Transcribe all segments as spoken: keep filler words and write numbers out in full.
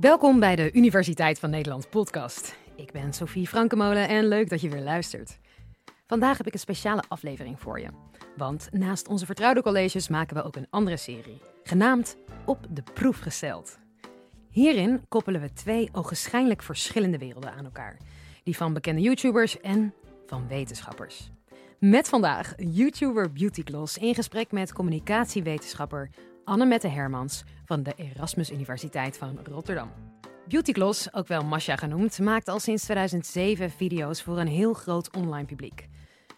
Welkom bij de Universiteit van Nederland podcast. Ik ben Sophie Frankemolen en leuk dat je weer luistert. Vandaag heb ik een speciale aflevering voor je. Want naast onze vertrouwde colleges maken we ook een andere serie, genaamd Op de Proef Gesteld. Hierin koppelen we twee ogenschijnlijk verschillende werelden aan elkaar. Die van bekende YouTubers en van wetenschappers. Met vandaag YouTuber Beautygloss in gesprek met communicatiewetenschapper Annemette Hermans van de Erasmus Universiteit van Rotterdam. Beautygloss, ook wel Mascha genoemd, maakt al sinds tweeduizend zeven video's voor een heel groot online publiek.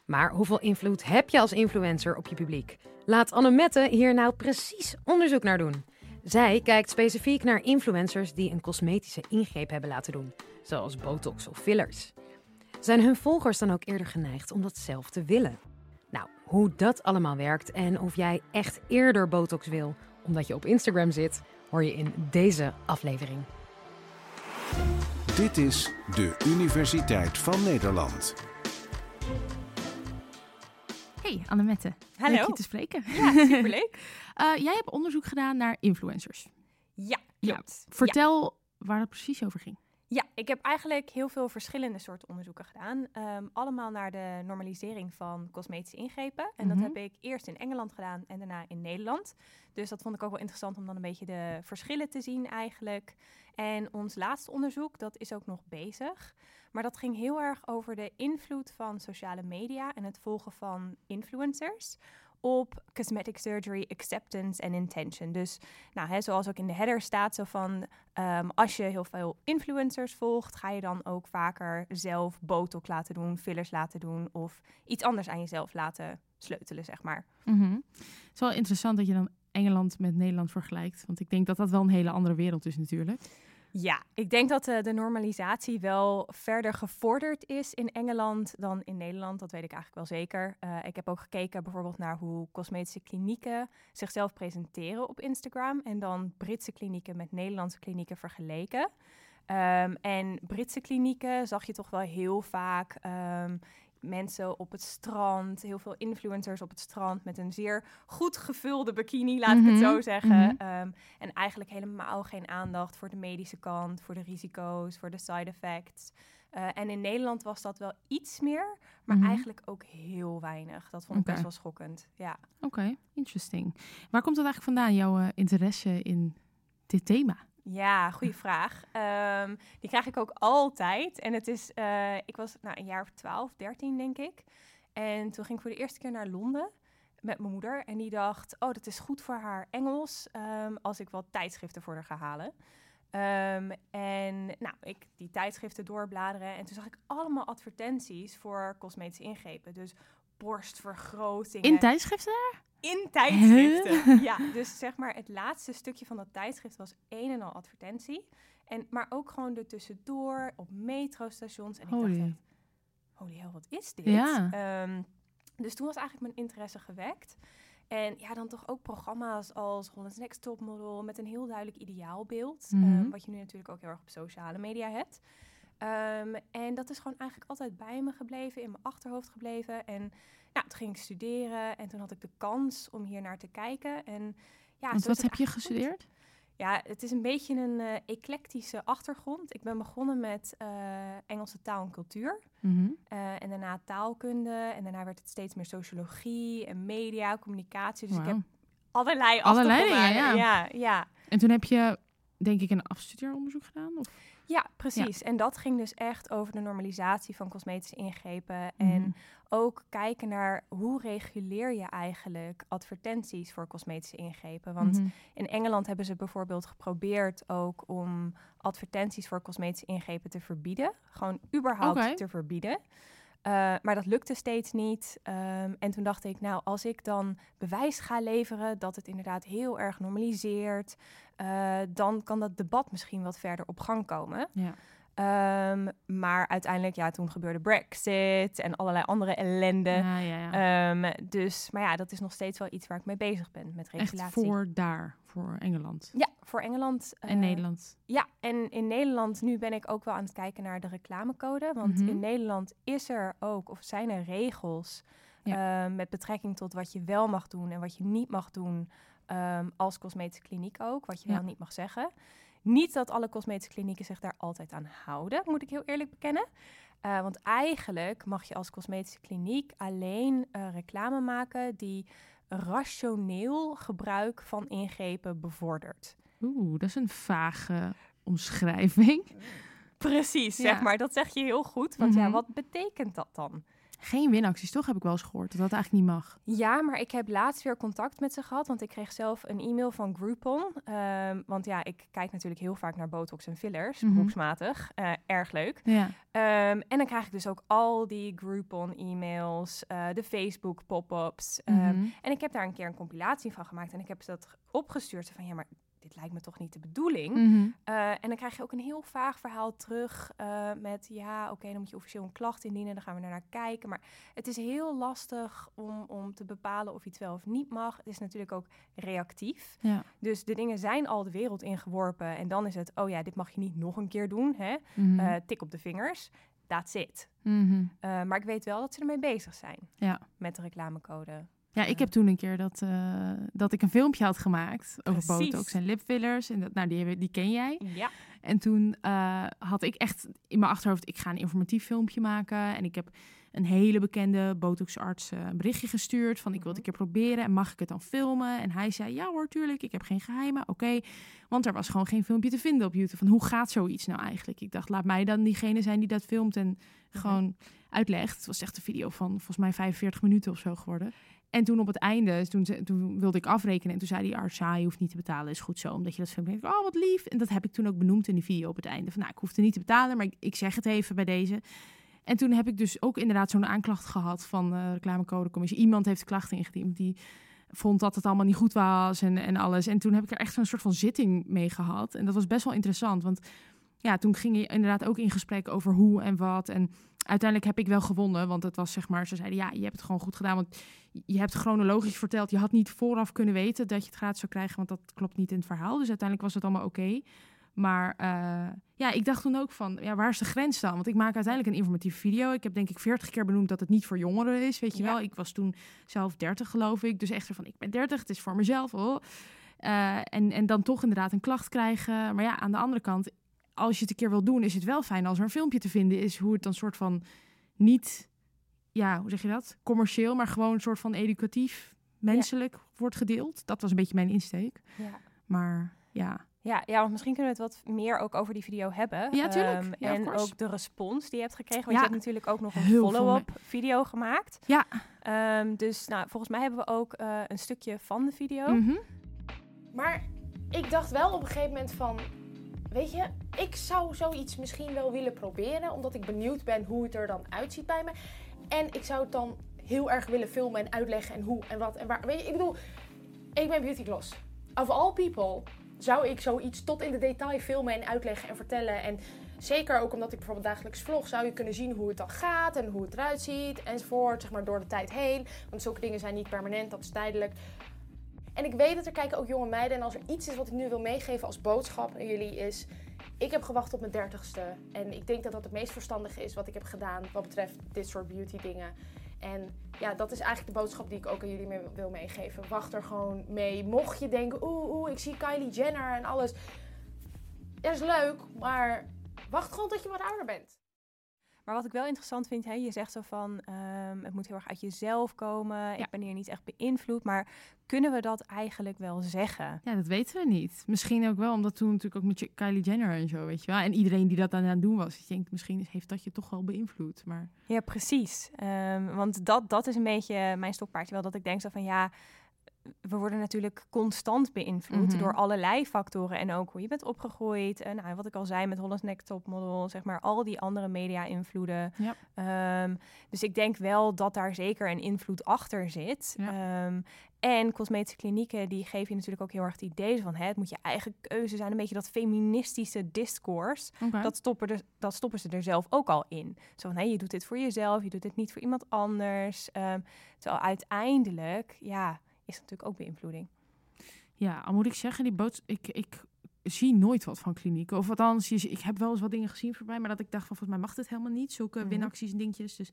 Maar hoeveel invloed heb je als influencer op je publiek? Laat Annemette hier nou precies onderzoek naar doen. Zij kijkt specifiek naar influencers die een cosmetische ingreep hebben laten doen, zoals botox of fillers. Zijn hun volgers dan ook eerder geneigd om dat zelf te willen? Nou, hoe dat allemaal werkt en of jij echt eerder botox wil omdat je op Instagram zit, hoor je in deze aflevering. Dit is de Universiteit van Nederland. Hey Annemette, hallo. Leuk je te spreken. Ja, superleuk. uh, jij hebt onderzoek gedaan naar influencers. Ja, klopt. Ja. Vertel ja. waar het precies over ging. Ja, ik heb eigenlijk heel veel verschillende soorten onderzoeken gedaan. Um, allemaal naar de normalisering van cosmetische ingrepen. En mm-hmm. dat heb ik eerst in Engeland gedaan en daarna in Nederland. Dus dat vond ik ook wel interessant om dan een beetje de verschillen te zien eigenlijk. En ons laatste onderzoek, dat is ook nog bezig. Maar dat ging heel erg over de invloed van sociale media en het volgen van influencers op Cosmetic Surgery Acceptance and Intention. Dus nou, hè, zoals ook in de header staat, zo van um, als je heel veel influencers volgt, ga je dan ook vaker zelf botox laten doen, fillers laten doen of iets anders aan jezelf laten sleutelen, zeg maar. Mm-hmm. Het is wel interessant dat je dan Engeland met Nederland vergelijkt, want ik denk dat dat wel een hele andere wereld is natuurlijk. Ja, ik denk dat uh, de normalisatie wel verder gevorderd is in Engeland dan in Nederland. Dat weet ik eigenlijk wel zeker. Uh, ik heb ook gekeken bijvoorbeeld naar hoe cosmetische klinieken zichzelf presenteren op Instagram. En dan Britse klinieken met Nederlandse klinieken vergeleken. Um, en Britse klinieken zag je toch wel heel vaak Um, mensen op het strand, heel veel influencers op het strand met een zeer goed gevulde bikini, laat mm-hmm. ik het zo zeggen. Mm-hmm. Um, en eigenlijk helemaal geen aandacht voor de medische kant, voor de risico's, voor de side effects. Uh, en in Nederland was dat wel iets meer, maar mm-hmm. eigenlijk ook heel weinig. Dat vond ik okay. best wel schokkend. Ja. Oké, okay, interesting. Waar komt dat eigenlijk vandaan, jouw uh, interesse in dit thema? Ja, goede vraag. Um, die krijg ik ook altijd. En het is, uh, ik was nou, een jaar of twaalf, dertien denk ik. En toen ging ik voor de eerste keer naar Londen met mijn moeder. En die dacht, oh, dat is goed voor haar Engels um, als ik wat tijdschriften voor haar ga halen. Um, en nou, ik die tijdschriften doorbladeren. En toen zag ik allemaal advertenties voor cosmetische ingrepen. Dus borstvergroting. In tijdschriften daar? In tijdschriften, huh? Ja. Dus zeg maar het laatste stukje van dat tijdschrift was een en al advertentie. En, maar ook gewoon er tussendoor op metrostations. En ik holy. dacht echt, holy hell, wat is dit? Ja. Um, dus toen was eigenlijk mijn interesse gewekt. En ja, dan toch ook programma's als Holland's Next Topmodel met een heel duidelijk ideaalbeeld. Mm-hmm. Um, wat je nu natuurlijk ook heel erg op sociale media hebt. Um, en dat is gewoon eigenlijk altijd bij me gebleven, in mijn achterhoofd gebleven. En nou, toen ging ik studeren en toen had ik de kans om hier naar te kijken. En, ja, want wat heb je gestudeerd? Goed. Ja, het is een beetje een uh, eclectische achtergrond. Ik ben begonnen met uh, Engelse taal en cultuur. Mm-hmm. Uh, en daarna taalkunde. En daarna werd het steeds meer sociologie en media, communicatie. Dus wow. ik heb allerlei achtergronden. Ja, ja. Ja, ja. En toen heb je, denk ik, een afstudeeronderzoek gedaan? Of? Ja, precies. Ja. En dat ging dus echt over de normalisatie van cosmetische ingrepen. Mm. En ook kijken naar hoe reguleer je eigenlijk advertenties voor cosmetische ingrepen. Want mm-hmm. in Engeland hebben ze bijvoorbeeld geprobeerd ook om advertenties voor cosmetische ingrepen te verbieden. Gewoon überhaupt okay. te verbieden. Uh, maar dat lukte steeds niet. Um, en toen dacht ik, nou, als ik dan bewijs ga leveren dat het inderdaad heel erg normaliseert, uh, dan kan dat debat misschien wat verder op gang komen. Ja. Um, maar uiteindelijk, ja, toen gebeurde Brexit en allerlei andere ellende. Ja, ja, ja. Um, dus, maar ja, dat is nog steeds wel iets waar ik mee bezig ben, met regulatie. Echt voor daar, voor Engeland? Ja, voor Engeland. En uh, Nederland? Ja, en in Nederland, nu ben ik ook wel aan het kijken naar de reclamecode. Want mm-hmm. in Nederland is er ook, of zijn er regels ja. uh, met betrekking tot wat je wel mag doen en wat je niet mag doen um, als cosmetische kliniek ook. Wat je ja. wel niet mag zeggen. Niet dat alle cosmetische klinieken zich daar altijd aan houden, moet ik heel eerlijk bekennen. Uh, want eigenlijk mag je als cosmetische kliniek alleen uh, reclame maken die rationeel gebruik van ingrepen bevordert. Oeh, dat is een vage omschrijving. Precies, ja. Zeg maar. Dat zeg je heel goed. Want mm-hmm. ja, wat betekent dat dan? Geen winacties, toch? Heb ik wel eens gehoord dat dat eigenlijk niet mag. Ja, maar ik heb laatst weer contact met ze gehad, want ik kreeg zelf een e-mail van Groupon. Um, want ja, ik kijk natuurlijk heel vaak naar botox en fillers, mm-hmm. beroepsmatig. Uh, erg leuk. Ja. Um, en dan krijg ik dus ook al die Groupon-e-mails, uh, de Facebook-pop-ups. Um, mm-hmm. En ik heb daar een keer een compilatie van gemaakt en ik heb ze dat opgestuurd van ja, maar dit lijkt me toch niet de bedoeling. Mm-hmm. Uh, en dan krijg je ook een heel vaag verhaal terug uh, met... ja, oké, okay, dan moet je officieel een klacht indienen. Dan gaan we daarnaar kijken. Maar het is heel lastig om, om te bepalen of iets wel of niet mag. Het is natuurlijk ook reactief. Ja. Dus de dingen zijn al de wereld ingeworpen. En dan is het, oh ja, dit mag je niet nog een keer doen. Hè? Mm-hmm. Uh, tik op de vingers. That's it. Mm-hmm. Uh, maar ik weet wel dat ze ermee bezig zijn. Ja. Met de reclamecode. Ja, ik heb toen een keer dat, uh, dat ik een filmpje had gemaakt over Precies. botox en lipfillers. En dat, nou, die, hebben, die ken jij. Ja. En toen uh, had ik echt in mijn achterhoofd, ik ga een informatief filmpje maken. En ik heb een hele bekende botoxarts uh, een berichtje gestuurd van ik wil het een keer proberen en mag ik het dan filmen? En hij zei, ja hoor, tuurlijk, ik heb geen geheimen. Oké, okay. Want er was gewoon geen filmpje te vinden op YouTube. Van hoe gaat zoiets nou eigenlijk? Ik dacht, laat mij dan diegene zijn die dat filmt en okay. gewoon uitlegt. Het was echt een video van volgens mij vijfenveertig minuten of zo geworden. En toen op het einde, toen, ze, toen wilde ik afrekenen. En toen zei die arts, ah, je hoeft niet te betalen, is goed zo. Omdat je dat filmpje, oh wat lief. En dat heb ik toen ook benoemd in die video op het einde. Van, nou, ik hoefde niet te betalen, maar ik, ik zeg het even bij deze. En toen heb ik dus ook inderdaad zo'n aanklacht gehad van uh, reclamecodecommissie. Iemand heeft klachten ingediend die vond dat het allemaal niet goed was en, en alles. En toen heb ik er echt zo'n soort van zitting mee gehad. En dat was best wel interessant, want ja, toen ging je inderdaad ook in gesprek over hoe en wat. En uiteindelijk heb ik wel gewonnen, want het was zeg maar, ze zeiden ja, je hebt het gewoon goed gedaan. Want je hebt chronologisch verteld, je had niet vooraf kunnen weten dat je het gratis zou krijgen, want dat klopt niet in het verhaal. Dus uiteindelijk was het allemaal oké. Okay. Maar uh, ja, ik dacht toen ook van, ja, waar is de grens dan? Want ik maak uiteindelijk een informatieve video. Ik heb denk ik veertig keer benoemd dat het niet voor jongeren is, weet je ja. wel. Ik was toen zelf dertig, geloof ik. Dus echt van, ik ben dertig, het is voor mezelf. Oh. Uh, en, en dan toch inderdaad een klacht krijgen. Maar ja, aan de andere kant, als je het een keer wil doen, is het wel fijn als er een filmpje te vinden is hoe het dan soort van niet, ja, hoe zeg je dat? Commercieel, maar gewoon een soort van educatief, menselijk ja. wordt gedeeld. Dat was een beetje mijn insteek. Ja. Maar ja. Ja, ja, want misschien kunnen we het wat meer ook over die video hebben. Ja, tuurlijk. Um, ja, en ook de respons die je hebt gekregen. Want ja. je hebt natuurlijk ook nog een Heel follow-up video gemaakt. Ja. Um, dus nou, volgens mij hebben we ook uh, een stukje van de video. Mm-hmm. Maar ik dacht wel op een gegeven moment van, weet je, ik zou zoiets misschien wel willen proberen, omdat ik benieuwd ben hoe het er dan uitziet bij me. En ik zou het dan heel erg willen filmen en uitleggen en hoe en wat en waar. Weet je, ik bedoel, ik ben Beautygloss. Of all people zou ik zoiets tot in de detail filmen en uitleggen en vertellen. En zeker ook omdat ik bijvoorbeeld dagelijks vlog, zou je kunnen zien hoe het dan gaat en hoe het eruit ziet enzovoort, zeg maar door de tijd heen. Want zulke dingen zijn niet permanent, dat is tijdelijk. En ik weet dat er kijken ook jonge meiden. En als er iets is wat ik nu wil meegeven als boodschap aan jullie is, ik heb gewacht op mijn dertigste. En ik denk dat dat het meest verstandige is wat ik heb gedaan wat betreft dit soort beauty dingen. En ja, dat is eigenlijk de boodschap die ik ook aan jullie mee wil meegeven. Wacht er gewoon mee. Mocht je denken, oeh, oeh, ik zie Kylie Jenner en alles. Dat is leuk, maar wacht gewoon tot je wat ouder bent. Maar wat ik wel interessant vind, hè, je zegt zo van, um, het moet heel erg uit jezelf komen. Ja. Ik ben hier niet echt beïnvloed, maar kunnen we dat eigenlijk wel zeggen? Ja, dat weten we niet. Misschien ook wel, omdat toen natuurlijk ook met Kylie Jenner en zo, weet je wel. En iedereen die dat aan het doen was, ik denk, misschien heeft dat je toch wel beïnvloed. Maar ja, precies. Um, want dat, dat is een beetje mijn stokpaardje wel, dat ik denk zo van, ja, we worden natuurlijk constant beïnvloed mm-hmm. door allerlei factoren. En ook hoe je bent opgegroeid. En nou, wat ik al zei met Holland's Next Topmodel. Zeg maar al die andere media-invloeden. Ja. Um, dus ik denk wel dat daar zeker een invloed achter zit. Ja. Um, en cosmetische klinieken die geven je natuurlijk ook heel erg het idee van, hè, het moet je eigen keuze zijn. Een beetje dat feministische discourse. Okay. Dat, stoppen de, dat stoppen ze er zelf ook al in. Zo van, hé, je doet dit voor jezelf. Je doet dit niet voor iemand anders. Um, terwijl uiteindelijk, ja, is natuurlijk ook beïnvloeding. Ja, al moet ik zeggen, die boodschap, ik, ik zie nooit wat van klinieken. Of althans, ik heb wel eens wat dingen gezien voorbij, maar dat ik dacht van, volgens mij mag dit helemaal niet. Zulke mm-hmm. winacties en dingetjes. Dus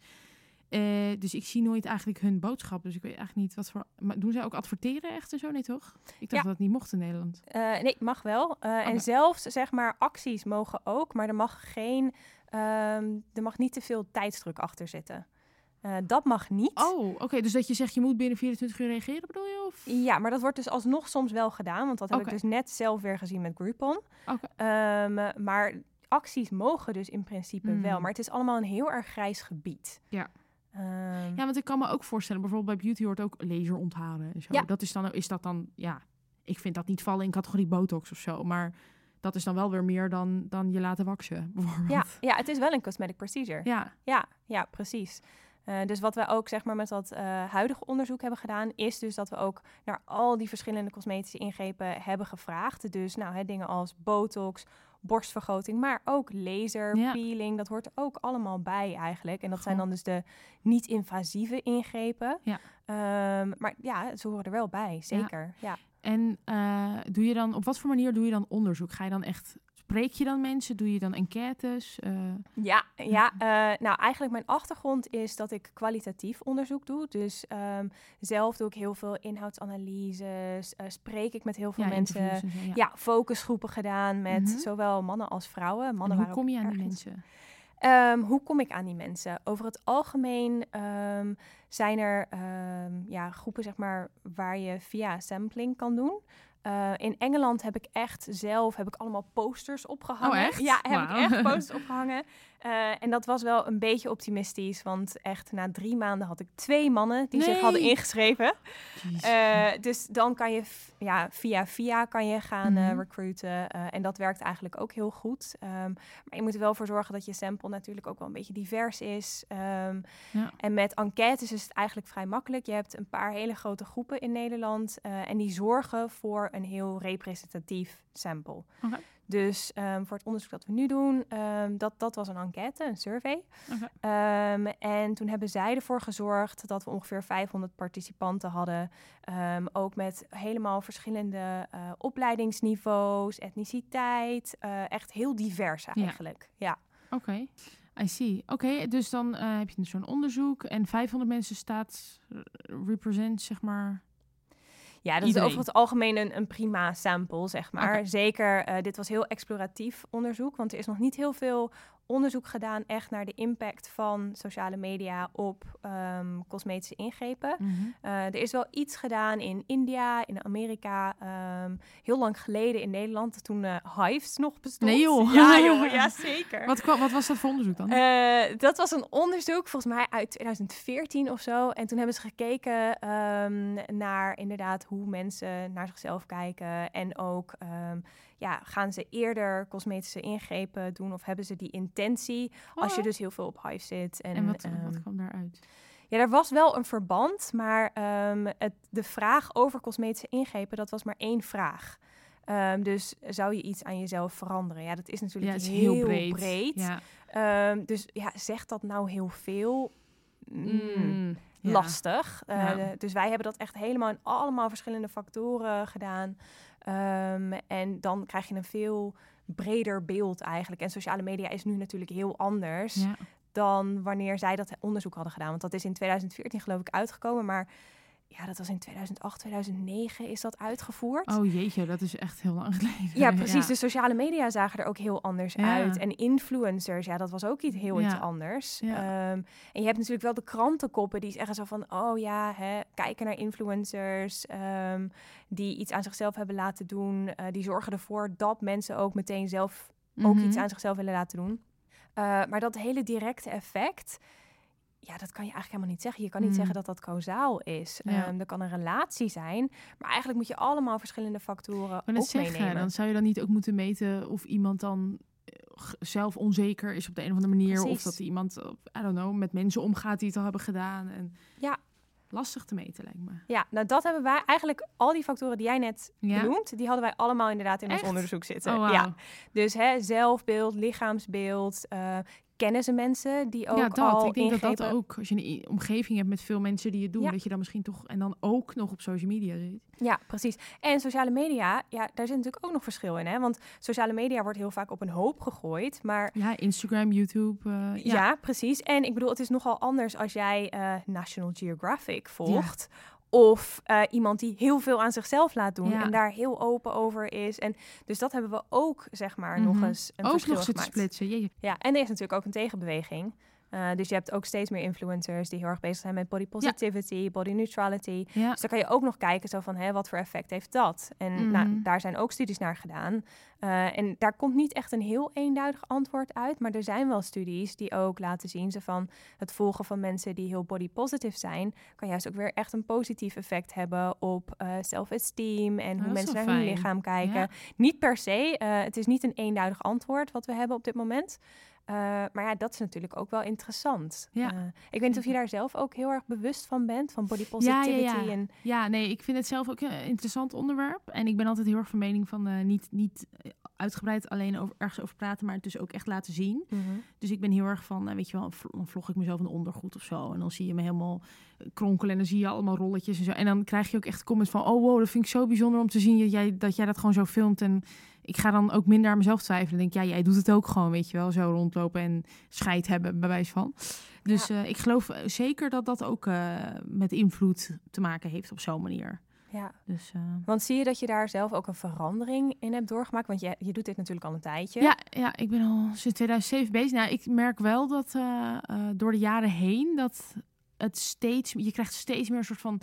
Uh, dus ik zie nooit eigenlijk hun boodschap. Dus ik weet eigenlijk niet wat voor... Maar doen zij ook adverteren echt en zo? Nee, toch? Ik dacht ja. dat dat niet mocht in Nederland. Uh, nee, mag wel. Uh, oh, en nee. zelfs, zeg maar, acties mogen ook. Maar er mag geen... Um, er mag niet te veel tijdsdruk achter zitten. Uh, dat mag niet. Oh, oké. Okay. Dus dat je zegt, je moet binnen vierentwintig uur reageren, bedoel je? Of? Ja, maar dat wordt dus alsnog soms wel gedaan. Want dat heb okay. ik dus net zelf weer gezien met Groupon. Okay. Um, maar acties mogen dus in principe mm. wel. Maar het is allemaal een heel erg grijs gebied. Ja. Um, ja, want ik kan me ook voorstellen, bijvoorbeeld bij beauty hoort ook laser ontharen en zo. Ja. Dat is dan, is dat dan, ja, ik vind dat niet vallen in categorie botox of zo, maar dat is dan wel weer meer dan, dan je laten waksen, bijvoorbeeld. Ja, ja, het is wel een cosmetic procedure. Ja, ja, ja, precies. Uh, dus wat we ook, zeg maar, met dat uh, huidige onderzoek hebben gedaan, is dus dat we ook naar al die verschillende cosmetische ingrepen hebben gevraagd. Dus nou, hè, dingen als botox, borstvergroting, maar ook laser, ja. peeling. Dat hoort er ook allemaal bij eigenlijk. En dat Goh. zijn dan dus de niet-invasieve ingrepen. Ja. Um, maar ja, ze horen er wel bij, zeker. Ja. Ja. En uh, doe je dan, op wat voor manier doe je dan onderzoek? Ga je dan echt... Spreek je dan mensen? Doe je dan enquêtes? Uh... Ja, ja uh, nou eigenlijk mijn achtergrond is dat ik kwalitatief onderzoek doe. Dus um, zelf doe ik heel veel inhoudsanalyses. Uh, spreek ik met heel veel ja, mensen. Ja. ja, focusgroepen gedaan met mm-hmm. zowel mannen als vrouwen. Mannen hoe waren kom je aan ergens. die mensen? Um, hoe kom ik aan die mensen? Over het algemeen um, zijn er um, ja, groepen, zeg maar, waar je via sampling kan doen. Uh, in Engeland heb ik echt zelf heb ik allemaal posters opgehangen. Oh, echt? Ja, heb wow. ik echt posters opgehangen. Uh, en dat was wel een beetje optimistisch. Want echt na drie maanden had ik twee mannen die nee. zich hadden ingeschreven. Uh, dus dan kan je ja, via via kan je gaan mm-hmm. uh, recruiten. Uh, en dat werkt eigenlijk ook heel goed. Um, maar je moet er wel voor zorgen dat je sample natuurlijk ook wel een beetje divers is. Um, ja. En met enquêtes is het eigenlijk vrij makkelijk. Je hebt een paar hele grote groepen in Nederland. Uh, en die zorgen voor een heel representatief sample. Okay. Dus um, voor het onderzoek dat we nu doen, um, dat, dat was een enquête, een survey. Okay. Um, en toen hebben zij ervoor gezorgd dat we ongeveer vijfhonderd participanten hadden. Um, ook met helemaal verschillende uh, opleidingsniveaus, etniciteit. Uh, echt heel divers eigenlijk. Ja. ja. Oké, okay. I see. Oké, okay, dus dan uh, heb je zo'n onderzoek en vijfhonderd mensen staat represent, zeg maar... Ja, dat Iedereen. is over het algemeen een, een prima sample, zeg maar. Okay. Zeker, uh, dit was heel exploratief onderzoek, want er is nog niet heel veel onderzoek gedaan echt naar de impact van sociale media op um, cosmetische ingrepen. Mm-hmm. Uh, er is wel iets gedaan in India, in Amerika, um, heel lang geleden in Nederland, toen uh, hives nog bestond. Nee joh! Ja, joh, ja zeker. Wat, wat was dat voor onderzoek dan? Uh, dat was een onderzoek, volgens mij uit tweeduizend veertien of zo. En toen hebben ze gekeken um, naar inderdaad hoe mensen naar zichzelf kijken en ook... Um, Ja, gaan ze eerder cosmetische ingrepen doen of hebben ze die intentie oh. als je dus heel veel op hives zit? En, en wat, um, wat kwam daaruit? Ja, er was wel een verband, maar um, het, de vraag over cosmetische ingrepen, dat was maar één vraag. Um, dus zou je iets aan jezelf veranderen? Ja, dat is natuurlijk ja, is heel, heel breed. breed. Ja. Um, dus ja, zegt dat nou heel veel? Mm. Mm. Ja. Lastig. Uh, ja. de, dus wij hebben dat echt helemaal in allemaal verschillende factoren gedaan. Um, en dan krijg je een veel breder beeld eigenlijk. En sociale media is nu natuurlijk heel anders ja. dan wanneer zij dat onderzoek hadden gedaan. Want dat is in tweeduizend veertien geloof ik uitgekomen, maar... Ja, dat was in tweeduizend acht, tweeduizend negen is dat uitgevoerd. Oh jeetje, dat is echt heel lang geleden. Ja, precies. Ja. De sociale media zagen er ook heel anders ja. uit. En influencers, ja, dat was ook iets heel ja. iets anders. Ja. Um, en je hebt natuurlijk wel de krantenkoppen die zeggen zo van... oh ja, hè, kijken naar influencers um, die iets aan zichzelf hebben laten doen. Uh, die zorgen ervoor dat mensen ook meteen zelf mm-hmm. ook iets aan zichzelf willen laten doen. Uh, maar dat hele directe effect... Ja, dat kan je eigenlijk helemaal niet zeggen. Je kan niet mm. zeggen dat dat causaal is. Ja. Um, er kan een relatie zijn. Maar eigenlijk moet je allemaal verschillende factoren ook zeggen, meenemen. Dan zou je dan niet ook moeten meten of iemand dan zelf onzeker is op de een of andere manier. Precies. Of dat iemand, I don't know, met mensen omgaat die het al hebben gedaan. En ja. Lastig te meten, lijkt me. Ja, nou dat hebben wij eigenlijk, al die factoren die jij net ja. noemt, die hadden wij allemaal inderdaad in Echt? ons onderzoek zitten. Oh, wow. Ja. Dus hè, zelfbeeld, lichaamsbeeld, uh, kennissen mensen die ook ja, dat. al ik denk ingeven... dat dat ook, als je een omgeving hebt met veel mensen die het doen, ja. dat je dan misschien toch... en dan ook nog op social media zit. Ja, precies. En sociale media, ja, daar zit natuurlijk ook nog verschil in, hè? Want sociale media wordt heel vaak op een hoop gegooid, maar... Ja, Instagram, YouTube... Uh, ja. ja, precies. En ik bedoel, het is nogal anders als jij uh, National Geographic volgt... Ja. Of uh, iemand die heel veel aan zichzelf laat doen ja. en daar heel open over is. En dus dat hebben we ook, zeg maar, mm-hmm. nog eens een ook verschil gemaakt. Ook nog splitsen. Jee. Ja, en er is natuurlijk ook een tegenbeweging. Uh, dus je hebt ook steeds meer influencers die heel erg bezig zijn met body positivity, ja. body neutrality. Ja. Dus dan kan je ook nog kijken zo van, hè, wat voor effect heeft dat? En mm-hmm. nou, daar zijn ook studies naar gedaan. Uh, en daar komt niet echt een heel eenduidig antwoord uit. Maar er zijn wel studies die ook laten zien ze van het volgen van mensen die heel body positive zijn, kan juist ook weer echt een positief effect hebben op uh, self-esteem en hoe mensen naar fijn. hun lichaam kijken. Ja. Niet per se. Uh, het is niet een eenduidig antwoord wat we hebben op dit moment. Uh, maar ja, dat is natuurlijk ook wel interessant. Ja. Uh, ik weet niet of je daar zelf ook heel erg bewust van bent, van body positivity. Ja, ja, ja. En... ja nee, ik vind het zelf ook een interessant onderwerp. En ik ben altijd heel erg van mening van uh, niet, niet uitgebreid alleen over, ergens over praten, maar het dus ook echt laten zien. Mm-hmm. Dus ik ben heel erg van, uh, weet je wel, dan vlog ik mezelf een ondergoed of zo. En dan zie je me helemaal kronkelen en dan zie je allemaal rolletjes en zo. En dan krijg je ook echt comments van, oh wow, dat vind ik zo bijzonder om te zien dat jij dat, jij dat gewoon zo filmt en... Ik ga dan ook minder aan mezelf twijfelen. Denk, ja, jij doet het ook gewoon, weet je wel. Zo rondlopen en scheid hebben, bij wijze van. Dus ja. uh, ik geloof zeker dat dat ook uh, met invloed te maken heeft op zo'n manier. Ja, dus, uh... want zie je dat je daar zelf ook een verandering in hebt doorgemaakt? Want je, je doet dit natuurlijk al een tijdje. Ja, ja, ik ben al sinds tweeduizend zeven bezig. Nou, ik merk wel dat uh, uh, door de jaren heen... dat het steeds... Je krijgt steeds meer een soort van...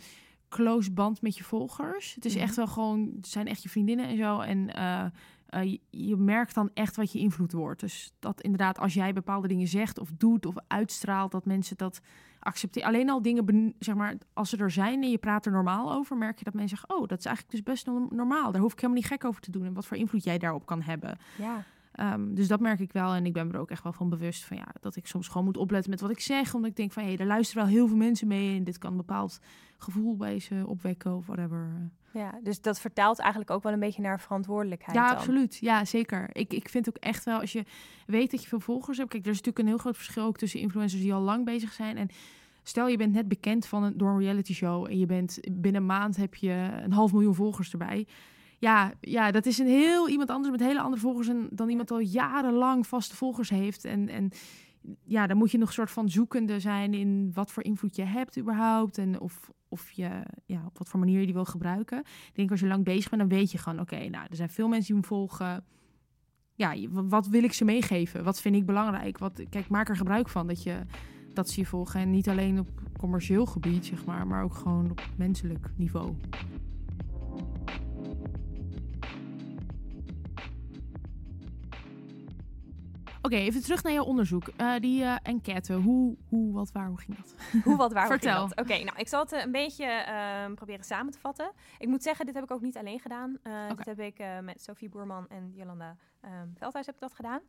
close band met je volgers. Het is echt wel gewoon, het zijn echt je vriendinnen en zo. En uh, uh, je, je merkt dan echt wat je invloed wordt. Dus dat inderdaad, als jij bepaalde dingen zegt of doet of uitstraalt, dat mensen dat accepteren. Alleen al dingen, ben, zeg maar, als ze er zijn en je praat er normaal over, merk je dat mensen zeggen, oh, dat is eigenlijk dus best normaal. Daar hoef ik helemaal niet gek over te doen. En wat voor invloed jij daarop kan hebben. Ja. Um, dus dat merk ik wel. En ik ben er ook echt wel van bewust van, ja, dat ik soms gewoon moet opletten met wat ik zeg. Omdat ik denk van, hé, hey, daar luisteren wel heel veel mensen mee. En dit kan een bepaald gevoel bij ze opwekken of whatever. Ja, dus dat vertaalt eigenlijk ook wel een beetje naar verantwoordelijkheid. Ja, dan. Absoluut. Ja, zeker. Ik, ik vind ook echt wel, als je weet dat je veel volgers hebt. Kijk, er is natuurlijk een heel groot verschil ook tussen influencers die al lang bezig zijn. En stel, je bent net bekend van een, door een reality show. En je bent binnen een maand heb je een half miljoen volgers erbij. Ja, ja, dat is een heel iemand anders met hele andere volgers en dan iemand die al jarenlang vaste volgers heeft. En, en ja, dan moet je nog een soort van zoekende zijn in wat voor invloed je hebt überhaupt. En of, of je, ja, op wat voor manier je die wil gebruiken. Ik denk als je lang bezig bent, dan weet je gewoon, oké, okay, nou, er zijn veel mensen die me volgen. Ja, wat wil ik ze meegeven? Wat vind ik belangrijk? Wat, kijk, maak er gebruik van dat je dat ze je volgen. En niet alleen op commercieel gebied, zeg maar, maar ook gewoon op menselijk niveau. Oké, okay, even terug naar jouw onderzoek. Uh, die uh, enquête, hoe, hoe, wat, waar, hoe ging dat? Hoe, wat, waar, hoe ging dat? Oké, okay, nou, ik zal het uh, een beetje uh, proberen samen te vatten. Ik moet zeggen, dit heb ik ook niet alleen gedaan. Uh, okay. Dit heb ik uh, met Sophie Boerman en Jolanda um, Veldhuis heb ik dat gedaan.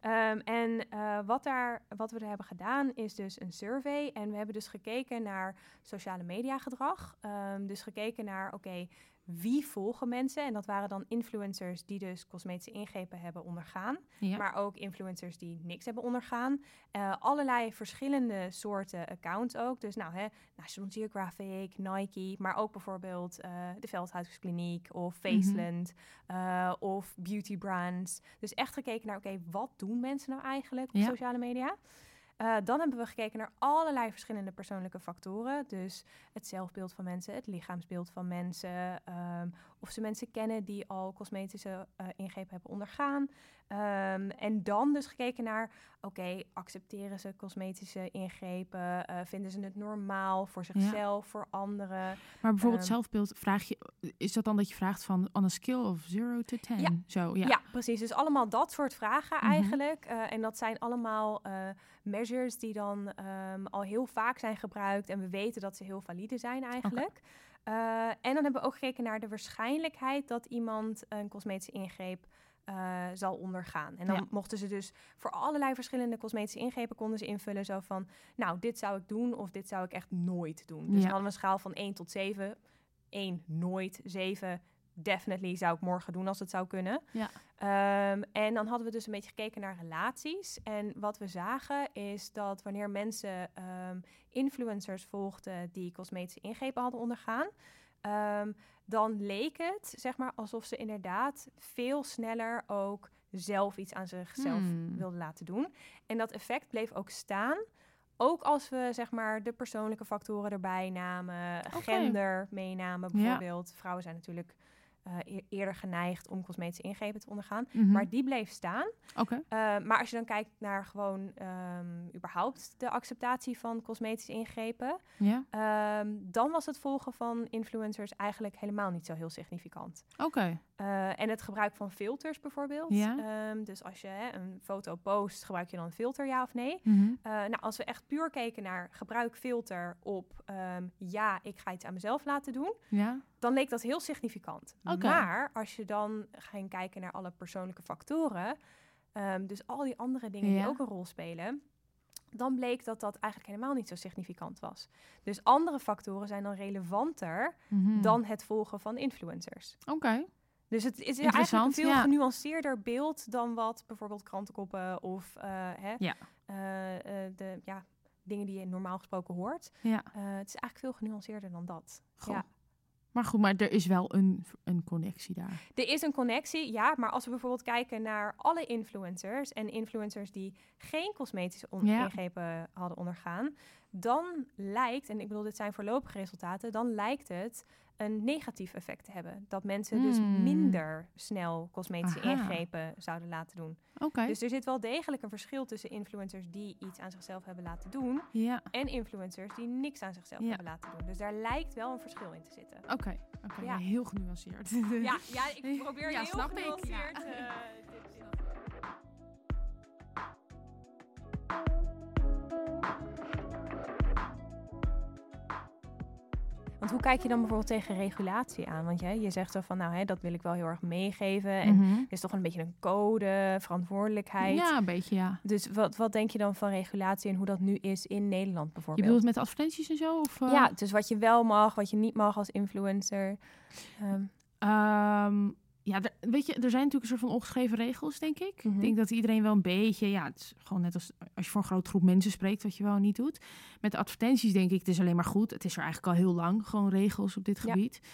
Um, en uh, wat, daar, wat we er hebben gedaan is dus een survey. En we hebben dus gekeken naar sociale media gedrag. Um, dus gekeken naar, oké, okay, wie volgen mensen? En dat waren dan influencers die dus cosmetische ingrepen hebben ondergaan. Ja. Maar ook influencers die niks hebben ondergaan. Uh, allerlei verschillende soorten accounts ook. Dus nou, hè, National Geographic, Nike. Maar ook bijvoorbeeld uh, de Veldhuiskliniek of Faceland. Mm-hmm. Uh, of beauty brands. Dus echt gekeken naar, oké, okay, wat doen mensen nou eigenlijk op ja. sociale media? Uh, dan hebben we gekeken naar allerlei verschillende persoonlijke factoren. Dus het zelfbeeld van mensen, het lichaamsbeeld van mensen. Um, of ze mensen kennen die al cosmetische uh, ingrepen hebben ondergaan. Um, en dan dus gekeken naar, oké, okay, accepteren ze cosmetische ingrepen? Uh, vinden ze het normaal voor zichzelf, ja. voor anderen? Maar bijvoorbeeld um, zelfbeeld, vraag je, is dat dan dat je vraagt van on a scale of zero to ten? Ja, Zo, ja. ja precies. Dus allemaal dat soort vragen mm-hmm. eigenlijk. Uh, en dat zijn allemaal... Uh, measures die dan um, al heel vaak zijn gebruikt en we weten dat ze heel valide zijn eigenlijk. Okay. Uh, en dan hebben we ook gekeken naar de waarschijnlijkheid dat iemand een cosmetische ingreep uh, zal ondergaan. En dan ja. mochten ze dus voor allerlei verschillende cosmetische ingrepen konden ze invullen zo van, nou, dit zou ik doen of dit zou ik echt nooit doen. Dus ja. dan hadden we een schaal van één tot zeven. één nooit, zeven definitely zou ik morgen doen als het zou kunnen. Ja. Um, en dan hadden we dus een beetje gekeken naar relaties. En wat we zagen is dat wanneer mensen um, influencers volgden die cosmetische ingrepen hadden ondergaan, um, dan leek het zeg maar alsof ze inderdaad veel sneller ook zelf iets aan zichzelf hmm. wilden laten doen. En dat effect bleef ook staan. Ook als we zeg maar de persoonlijke factoren erbij namen, okay. gender meenamen bijvoorbeeld. Ja. Vrouwen zijn natuurlijk uh, eerder geneigd om cosmetische ingrepen te ondergaan. Mm-hmm. Maar die bleef staan. Okay. Uh, maar als je dan kijkt naar gewoon um, überhaupt de acceptatie van cosmetische ingrepen. Ja. Um, dan was het volgen van influencers eigenlijk helemaal niet zo heel significant. Okay. Uh, en het gebruik van filters bijvoorbeeld. Ja. Um, dus als je hè, een foto post, gebruik je dan een filter, ja of nee? Mm-hmm. Uh, nou, als we echt puur keken naar gebruik filter op um, ja, ik ga iets aan mezelf laten doen. Ja. Dan leek dat heel significant. Okay. Maar als je dan ging kijken naar alle persoonlijke factoren, um, dus al die andere dingen ja. die ook een rol spelen, dan bleek dat dat eigenlijk helemaal niet zo significant was. Dus andere factoren zijn dan relevanter mm-hmm. dan het volgen van influencers. Oké. Okay. Dus het is eigenlijk een veel ja. genuanceerder beeld dan wat bijvoorbeeld krantenkoppen of uh, hè, ja. uh, de ja, dingen die je normaal gesproken hoort. Ja. Uh, het is eigenlijk veel genuanceerder dan dat. Ja. Maar goed, maar er is wel een, een connectie daar. Er is een connectie, ja. Maar als we bijvoorbeeld kijken naar alle influencers en influencers die geen cosmetische on- ja. ingrepen hadden ondergaan, dan lijkt, en ik bedoel, dit zijn voorlopige resultaten, dan lijkt het een negatief effect te hebben. Dat mensen hmm. dus minder snel cosmetische Aha. ingrepen zouden laten doen. Okay. Dus er zit wel degelijk een verschil tussen influencers die iets aan zichzelf hebben laten doen ja. en influencers die niks aan zichzelf ja. hebben laten doen. Dus daar lijkt wel een verschil in te zitten. Oké, okay. okay. ja. heel genuanceerd. Ja, ja ik probeer ja, heel snap genuanceerd. Ik. Ja. Uh, dit is Want hoe kijk je dan bijvoorbeeld tegen regulatie aan? Want je, je zegt zo van, nou, hè, dat wil ik wel heel erg meegeven. En mm-hmm. er is toch een beetje een code, verantwoordelijkheid. Ja, een beetje, ja. Dus wat, wat denk je dan van regulatie en hoe dat nu is in Nederland bijvoorbeeld? Je bedoelt met advertenties en zo? Of, uh... Ja, dus wat je wel mag, wat je niet mag als influencer. Um. Um, ja, d- weet je, er zijn natuurlijk een soort van ongeschreven regels, denk ik. Mm-hmm. Ik denk dat iedereen wel een beetje, ja, het is gewoon net als als je voor een grote groep mensen spreekt, wat je wel en niet doet. Met advertenties denk ik, het is alleen maar goed. Het is er eigenlijk al heel lang, gewoon regels op dit gebied. Ja.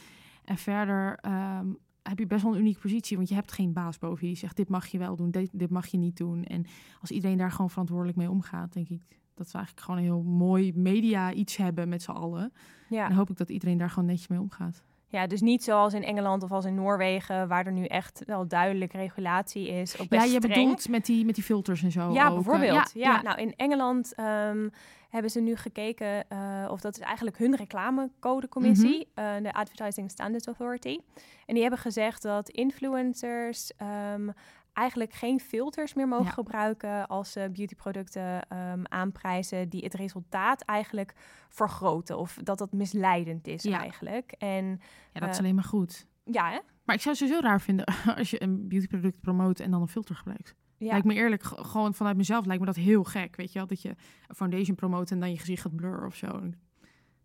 En verder um, heb je best wel een unieke positie, want je hebt geen baas boven je die zegt, dit mag je wel doen, dit, dit mag je niet doen. En als iedereen daar gewoon verantwoordelijk mee omgaat, denk ik dat we eigenlijk gewoon een heel mooi media iets hebben met z'n allen. Ja. En dan hoop ik dat iedereen daar gewoon netjes mee omgaat. Ja, dus niet zoals in Engeland of als in Noorwegen, waar er nu echt wel duidelijk regulatie is. Ook best ja, je streng. Bedoelt met die, met die filters en zo. Ja, ook. bijvoorbeeld. Uh, ja, ja. ja, nou in Engeland um, hebben ze nu gekeken, uh, of dat is eigenlijk hun reclamecodecommissie, mm-hmm. uh, de Advertising Standards Authority. En die hebben gezegd dat influencers um, eigenlijk geen filters meer mogen ja. gebruiken als ze beautyproducten um, aanprijzen die het resultaat eigenlijk vergroten of dat dat misleidend is ja. eigenlijk. En, ja, dat uh, is alleen maar goed. Ja, hè? Maar ik zou het sowieso raar vinden als je een beautyproduct promoot en dan een filter gebruikt. Ja. Lijkt me eerlijk, gewoon vanuit mezelf lijkt me dat heel gek, weet je wel? Dat je een foundation promoot en dan je gezicht gaat blurren of zo. Dat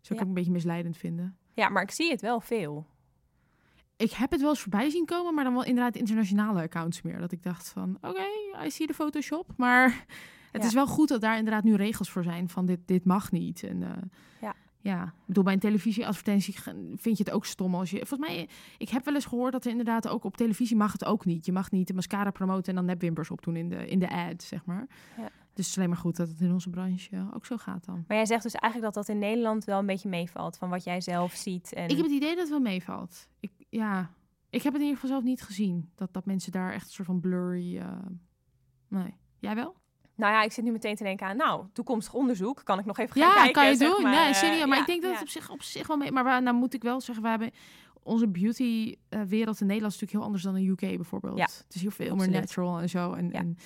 zou ja. ik ook een beetje misleidend vinden. Ja, maar ik zie het wel veel. Ik heb het wel eens voorbij zien komen, maar dan wel inderdaad internationale accounts meer. Dat ik dacht van, oké, okay, I see de Photoshop. Maar het ja. is wel goed dat daar inderdaad nu regels voor zijn van dit, dit mag niet. En, uh, ja. ja, ik bedoel, bij een televisieadvertentie vind je het ook stom als je... Volgens mij, ik heb wel eens gehoord dat er inderdaad ook op televisie mag het ook niet. Je mag niet de mascara promoten en dan nepwimpers opdoen in de, in de ad, zeg maar. Ja. Dus het is alleen maar goed dat het in onze branche ook zo gaat dan. Maar jij zegt dus eigenlijk dat dat in Nederland wel een beetje meevalt van wat jij zelf ziet. En... Ik heb het idee dat het wel meevalt. Ik, ja, ik heb het in ieder geval zelf niet gezien. Dat, dat mensen daar echt een soort van blurry... Uh... Nee. Jij wel? Nou ja, ik zit nu meteen te denken aan, nou, toekomstig onderzoek. Kan ik nog even gaan ja, kijken? Ja, kan je zeg doen. Maar, nee, serieus, uh, maar ja, ik denk dat ja. het op zich, op zich wel mee... Maar waar, nou moet ik wel zeggen, we hebben... Onze beautywereld in Nederland is natuurlijk heel anders dan in U K bijvoorbeeld. Ja, het is heel veel absoluut. meer natural en zo. En, ja. en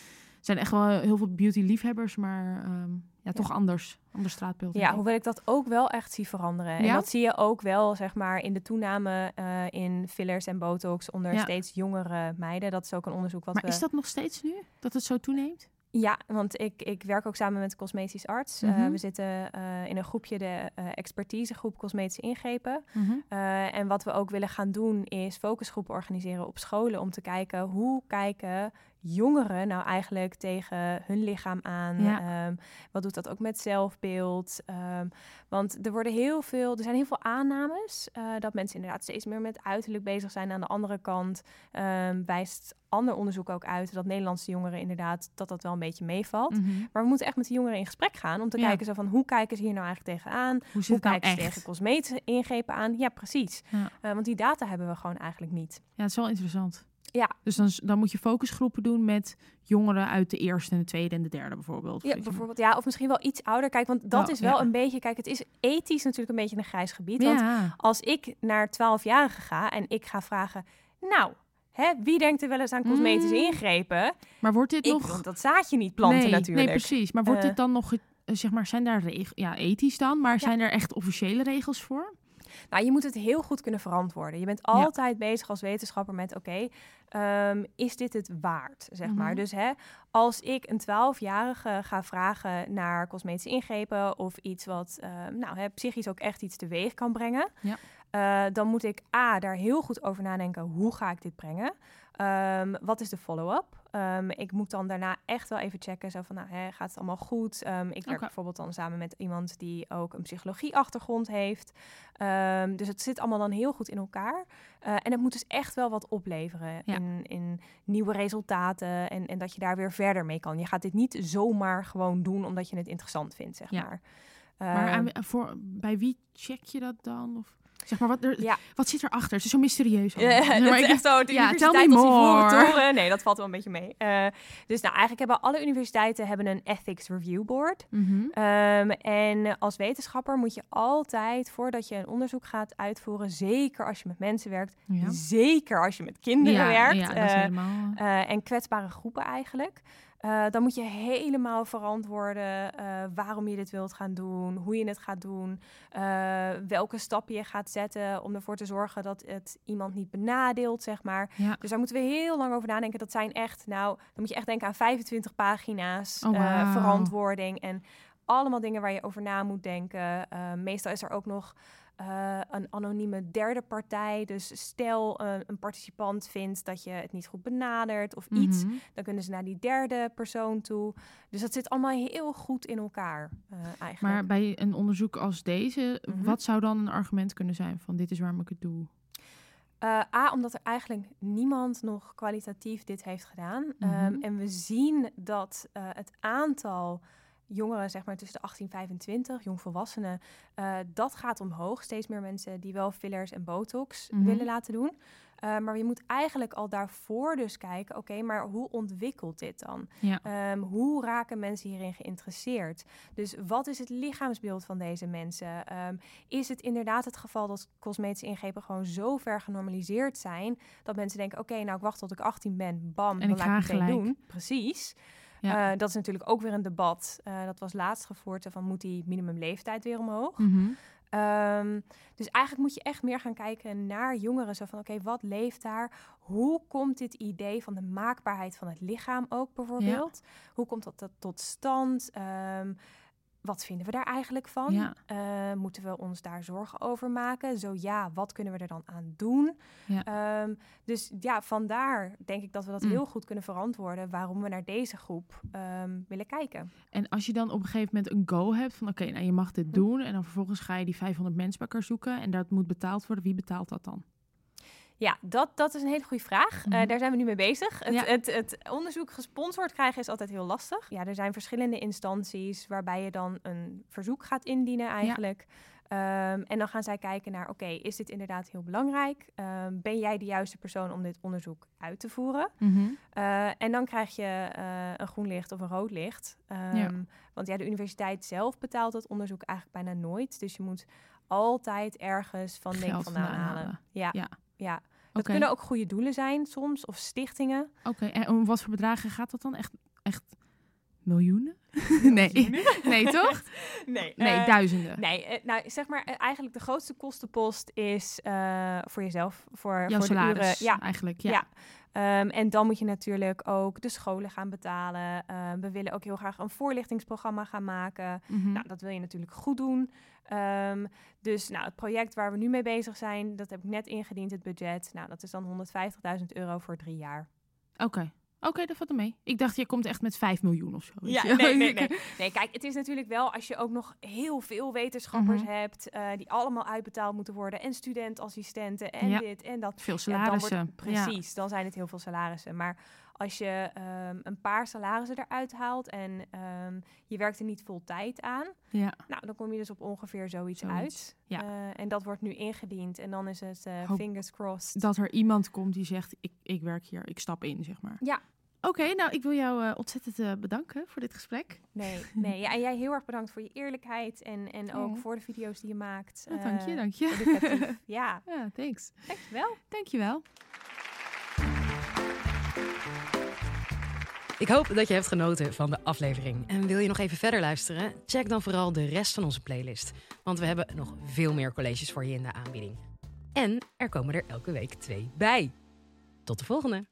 zijn echt wel heel veel beauty-liefhebbers, maar um, ja, toch ja. anders. Ander straatbeeld. Ja, hoewel ik dat ook wel echt zie veranderen. En ja? dat zie je ook wel, zeg maar, in de toename uh, in fillers en botox onder ja. steeds jongere meiden. Dat is ook een onderzoek wat maar we... is dat nog steeds nu? Dat het zo toeneemt? Ja, want ik, ik werk ook samen met een cosmetisch arts. Mm-hmm. Uh, we zitten uh, in een groepje, de uh, expertisegroep cosmetische ingrepen. Mm-hmm. Uh, en wat we ook willen gaan doen is focusgroepen organiseren op scholen... om te kijken hoe kijken jongeren nou eigenlijk tegen hun lichaam aan. Ja. Um, wat doet dat ook met zelfbeeld? Um, want er worden heel veel, er zijn heel veel aannames... Uh, dat mensen inderdaad steeds meer met uiterlijk bezig zijn. Aan de andere kant um, wijst... ander onderzoek ook uit dat Nederlandse jongeren inderdaad... dat dat wel een beetje meevalt. Mm-hmm. Maar we moeten echt met de jongeren in gesprek gaan... om te ja. kijken zo van hoe kijken ze hier nou eigenlijk tegenaan? Hoe, hoe kijken nou ze tegen cosmetische ingrepen aan? Ja, precies. Ja. Uh, want die data hebben we gewoon eigenlijk niet. Ja, het is wel interessant. Ja. Dus dan, dan moet je focusgroepen doen met jongeren uit de eerste en de tweede en de derde bijvoorbeeld. Ja, bijvoorbeeld, ja, of misschien wel iets ouder. Kijk, want dat oh, is wel ja. een beetje... Kijk, het is ethisch natuurlijk een beetje een grijs gebied. Ja. Want als ik naar twaalfjarigen ga en ik ga vragen... nou... Hè, wie denkt er wel eens aan cosmetische ingrepen? Maar wordt dit ik nog... wil dat zaadje niet planten nee, natuurlijk. Nee, precies. Maar wordt uh, dit dan nog... Zeg maar, zijn daar regels... Ja, ethisch dan. Maar ja. zijn er echt officiële regels voor? Nou, je moet het heel goed kunnen verantwoorden. Je bent altijd ja. bezig als wetenschapper met... Oké, okay, um, is dit het waard, zeg mm-hmm. maar? Dus hè, als ik een twaalfjarige ga vragen naar cosmetische ingrepen... of iets wat uh, nou, hè, psychisch ook echt iets teweeg kan brengen... Ja. Uh, dan moet ik A, daar heel goed over nadenken, hoe ga ik dit brengen? Um, wat is de follow-up? Um, ik moet dan daarna echt wel even checken, zo van, nou, hè, gaat het allemaal goed? Um, ik werk okay. bijvoorbeeld dan samen met iemand die ook een psychologieachtergrond heeft. Um, dus het zit allemaal dan heel goed in elkaar. Uh, en het moet dus echt wel wat opleveren ja. in, in nieuwe resultaten en, en dat je daar weer verder mee kan. Je gaat dit niet zomaar gewoon doen omdat je het interessant vindt, zeg ja. maar. Um, maar aan, voor, bij wie check je dat dan? Of? Zeg maar, wat, er, ja. wat zit erachter? Het is zo mysterieus. Ja, maar het is echt zo, de ja, universiteit als ivoren toren. Nee, dat valt wel een beetje mee. Uh, dus nou, eigenlijk hebben alle universiteiten hebben een ethics review board. Mm-hmm. Um, en als wetenschapper moet je altijd, voordat je een onderzoek gaat uitvoeren... zeker als je met mensen werkt, ja. zeker als je met kinderen ja, werkt... Ja, dat is helemaal... uh, uh, en kwetsbare groepen eigenlijk... Uh, dan moet je helemaal verantwoorden uh, waarom je dit wilt gaan doen, hoe je het gaat doen, uh, welke stappen je gaat zetten om ervoor te zorgen dat het iemand niet benadeelt, zeg maar. Ja. Dus daar moeten we heel lang over nadenken. Dat zijn echt, nou, dan moet je echt denken aan vijfentwintig pagina's, oh, wow. uh, verantwoording en allemaal dingen waar je over na moet denken. Uh, meestal is er ook nog... Uh, een anonieme derde partij. Dus stel uh, een participant vindt dat je het niet goed benadert of mm-hmm. iets, dan kunnen ze naar die derde persoon toe. Dus dat zit allemaal heel goed in elkaar uh, eigenlijk. Maar bij een onderzoek als deze, mm-hmm. wat zou dan een argument kunnen zijn van dit is waarom ik het doe? Uh, A, omdat er eigenlijk niemand nog kwalitatief dit heeft gedaan. Mm-hmm. Um, en we zien dat uh, het aantal... jongeren, zeg maar, tussen de achttien en vijfentwintig, jongvolwassenen, uh, dat gaat omhoog. Steeds meer mensen die wel fillers en botox mm-hmm. willen laten doen. Uh, maar je moet eigenlijk al daarvoor dus kijken, oké, okay, maar hoe ontwikkelt dit dan? Ja. Um, hoe raken mensen hierin geïnteresseerd? Dus wat is het lichaamsbeeld van deze mensen? Um, is het inderdaad het geval dat cosmetische ingrepen gewoon zo ver genormaliseerd zijn, dat mensen denken, oké, okay, nou, ik wacht tot ik achttien ben, bam, en dan ik laat ik het meteen doen. Precies. Ja. Uh, dat is natuurlijk ook weer een debat. Uh, dat was laatst gevoerd, van moet die minimumleeftijd weer omhoog? Mm-hmm. Um, dus eigenlijk moet je echt meer gaan kijken naar jongeren. Zo van, oké, okay, wat leeft daar? Hoe komt dit idee van de maakbaarheid van het lichaam ook bijvoorbeeld? Ja. Hoe komt dat, dat tot stand? Um, wat vinden we daar eigenlijk van? Ja. Uh, moeten we ons daar zorgen over maken? Zo ja, wat kunnen we er dan aan doen? Ja. Um, dus ja, vandaar denk ik dat we dat mm. heel goed kunnen verantwoorden... waarom we naar deze groep um, willen kijken. En als je dan op een gegeven moment een go hebt van... oké, okay, nou je mag dit mm. doen en dan vervolgens ga je die vijfhonderd mensen bij elkaar zoeken... en dat moet betaald worden, wie betaalt dat dan? Ja, dat, dat is een hele goede vraag. Mm-hmm. Uh, daar zijn we nu mee bezig. Het, ja. het, het onderzoek gesponsord krijgen is altijd heel lastig. Ja, er zijn verschillende instanties waarbij je dan een verzoek gaat indienen eigenlijk. Ja. Um, en dan gaan zij kijken naar, oké, okay, is dit inderdaad heel belangrijk? Um, ben jij de juiste persoon om dit onderzoek uit te voeren? Mm-hmm. Uh, en dan krijg je uh, een groen licht of een rood licht. Um, ja. Want ja, de universiteit zelf betaalt dat onderzoek eigenlijk bijna nooit. Dus je moet altijd ergens van dingen vandaan halen. Ja, ja. ja. Dat okay. kunnen ook goede doelen zijn soms, of stichtingen. Oké, okay. En om wat voor bedragen gaat dat dan? Echt, echt miljoenen? Nee. Nee, toch? Nee, nee uh, duizenden. Nee, nou zeg maar, eigenlijk de grootste kostenpost is uh, voor jezelf. Voor, Jouw voor salaris, de uren. Ja, eigenlijk. Ja. ja. Um, en dan moet je natuurlijk ook de scholen gaan betalen. Uh, we willen ook heel graag een voorlichtingsprogramma gaan maken. Mm-hmm. Nou, dat wil je natuurlijk goed doen. Um, dus nou, het project waar we nu mee bezig zijn, dat heb ik net ingediend, het budget. Nou, dat is dan honderdvijftigduizend euro voor drie jaar. Oké. Okay. Oké, okay, dat valt er mee. Ik dacht, je komt echt met vijf miljoen of zo. Ja, nee, nee, nee. nee, kijk, het is natuurlijk wel als je ook nog heel veel wetenschappers mm-hmm. hebt... Uh, die allemaal uitbetaald moeten worden. En studentassistenten en ja. dit en dat. Veel salarissen. Ja, dan wordt, precies, ja. dan zijn het heel veel salarissen. Maar als je um, een paar salarissen eruit haalt... en um, je werkt er niet vol tijd aan... Ja. Nou, dan kom je dus op ongeveer zoiets, zoiets. uit. Ja. Uh, en dat wordt nu ingediend. En dan is het uh, fingers crossed. Dat er iemand komt die zegt, ik, ik werk hier, ik stap in, zeg maar. Ja. Oké, okay, nou, ik wil jou uh, ontzettend uh, bedanken voor dit gesprek. Nee, nee ja, en jij heel erg bedankt voor je eerlijkheid en, en ja. ook voor de video's die je maakt. Ja, uh, dank je, dank je. Educatief. Ja. ja, thanks. Dank je wel. Dank je wel. Ik hoop dat je hebt genoten van de aflevering. En wil je nog even verder luisteren? Check dan vooral de rest van onze playlist. Want we hebben nog veel meer colleges voor je in de aanbieding. En er komen er elke week twee bij. Tot de volgende!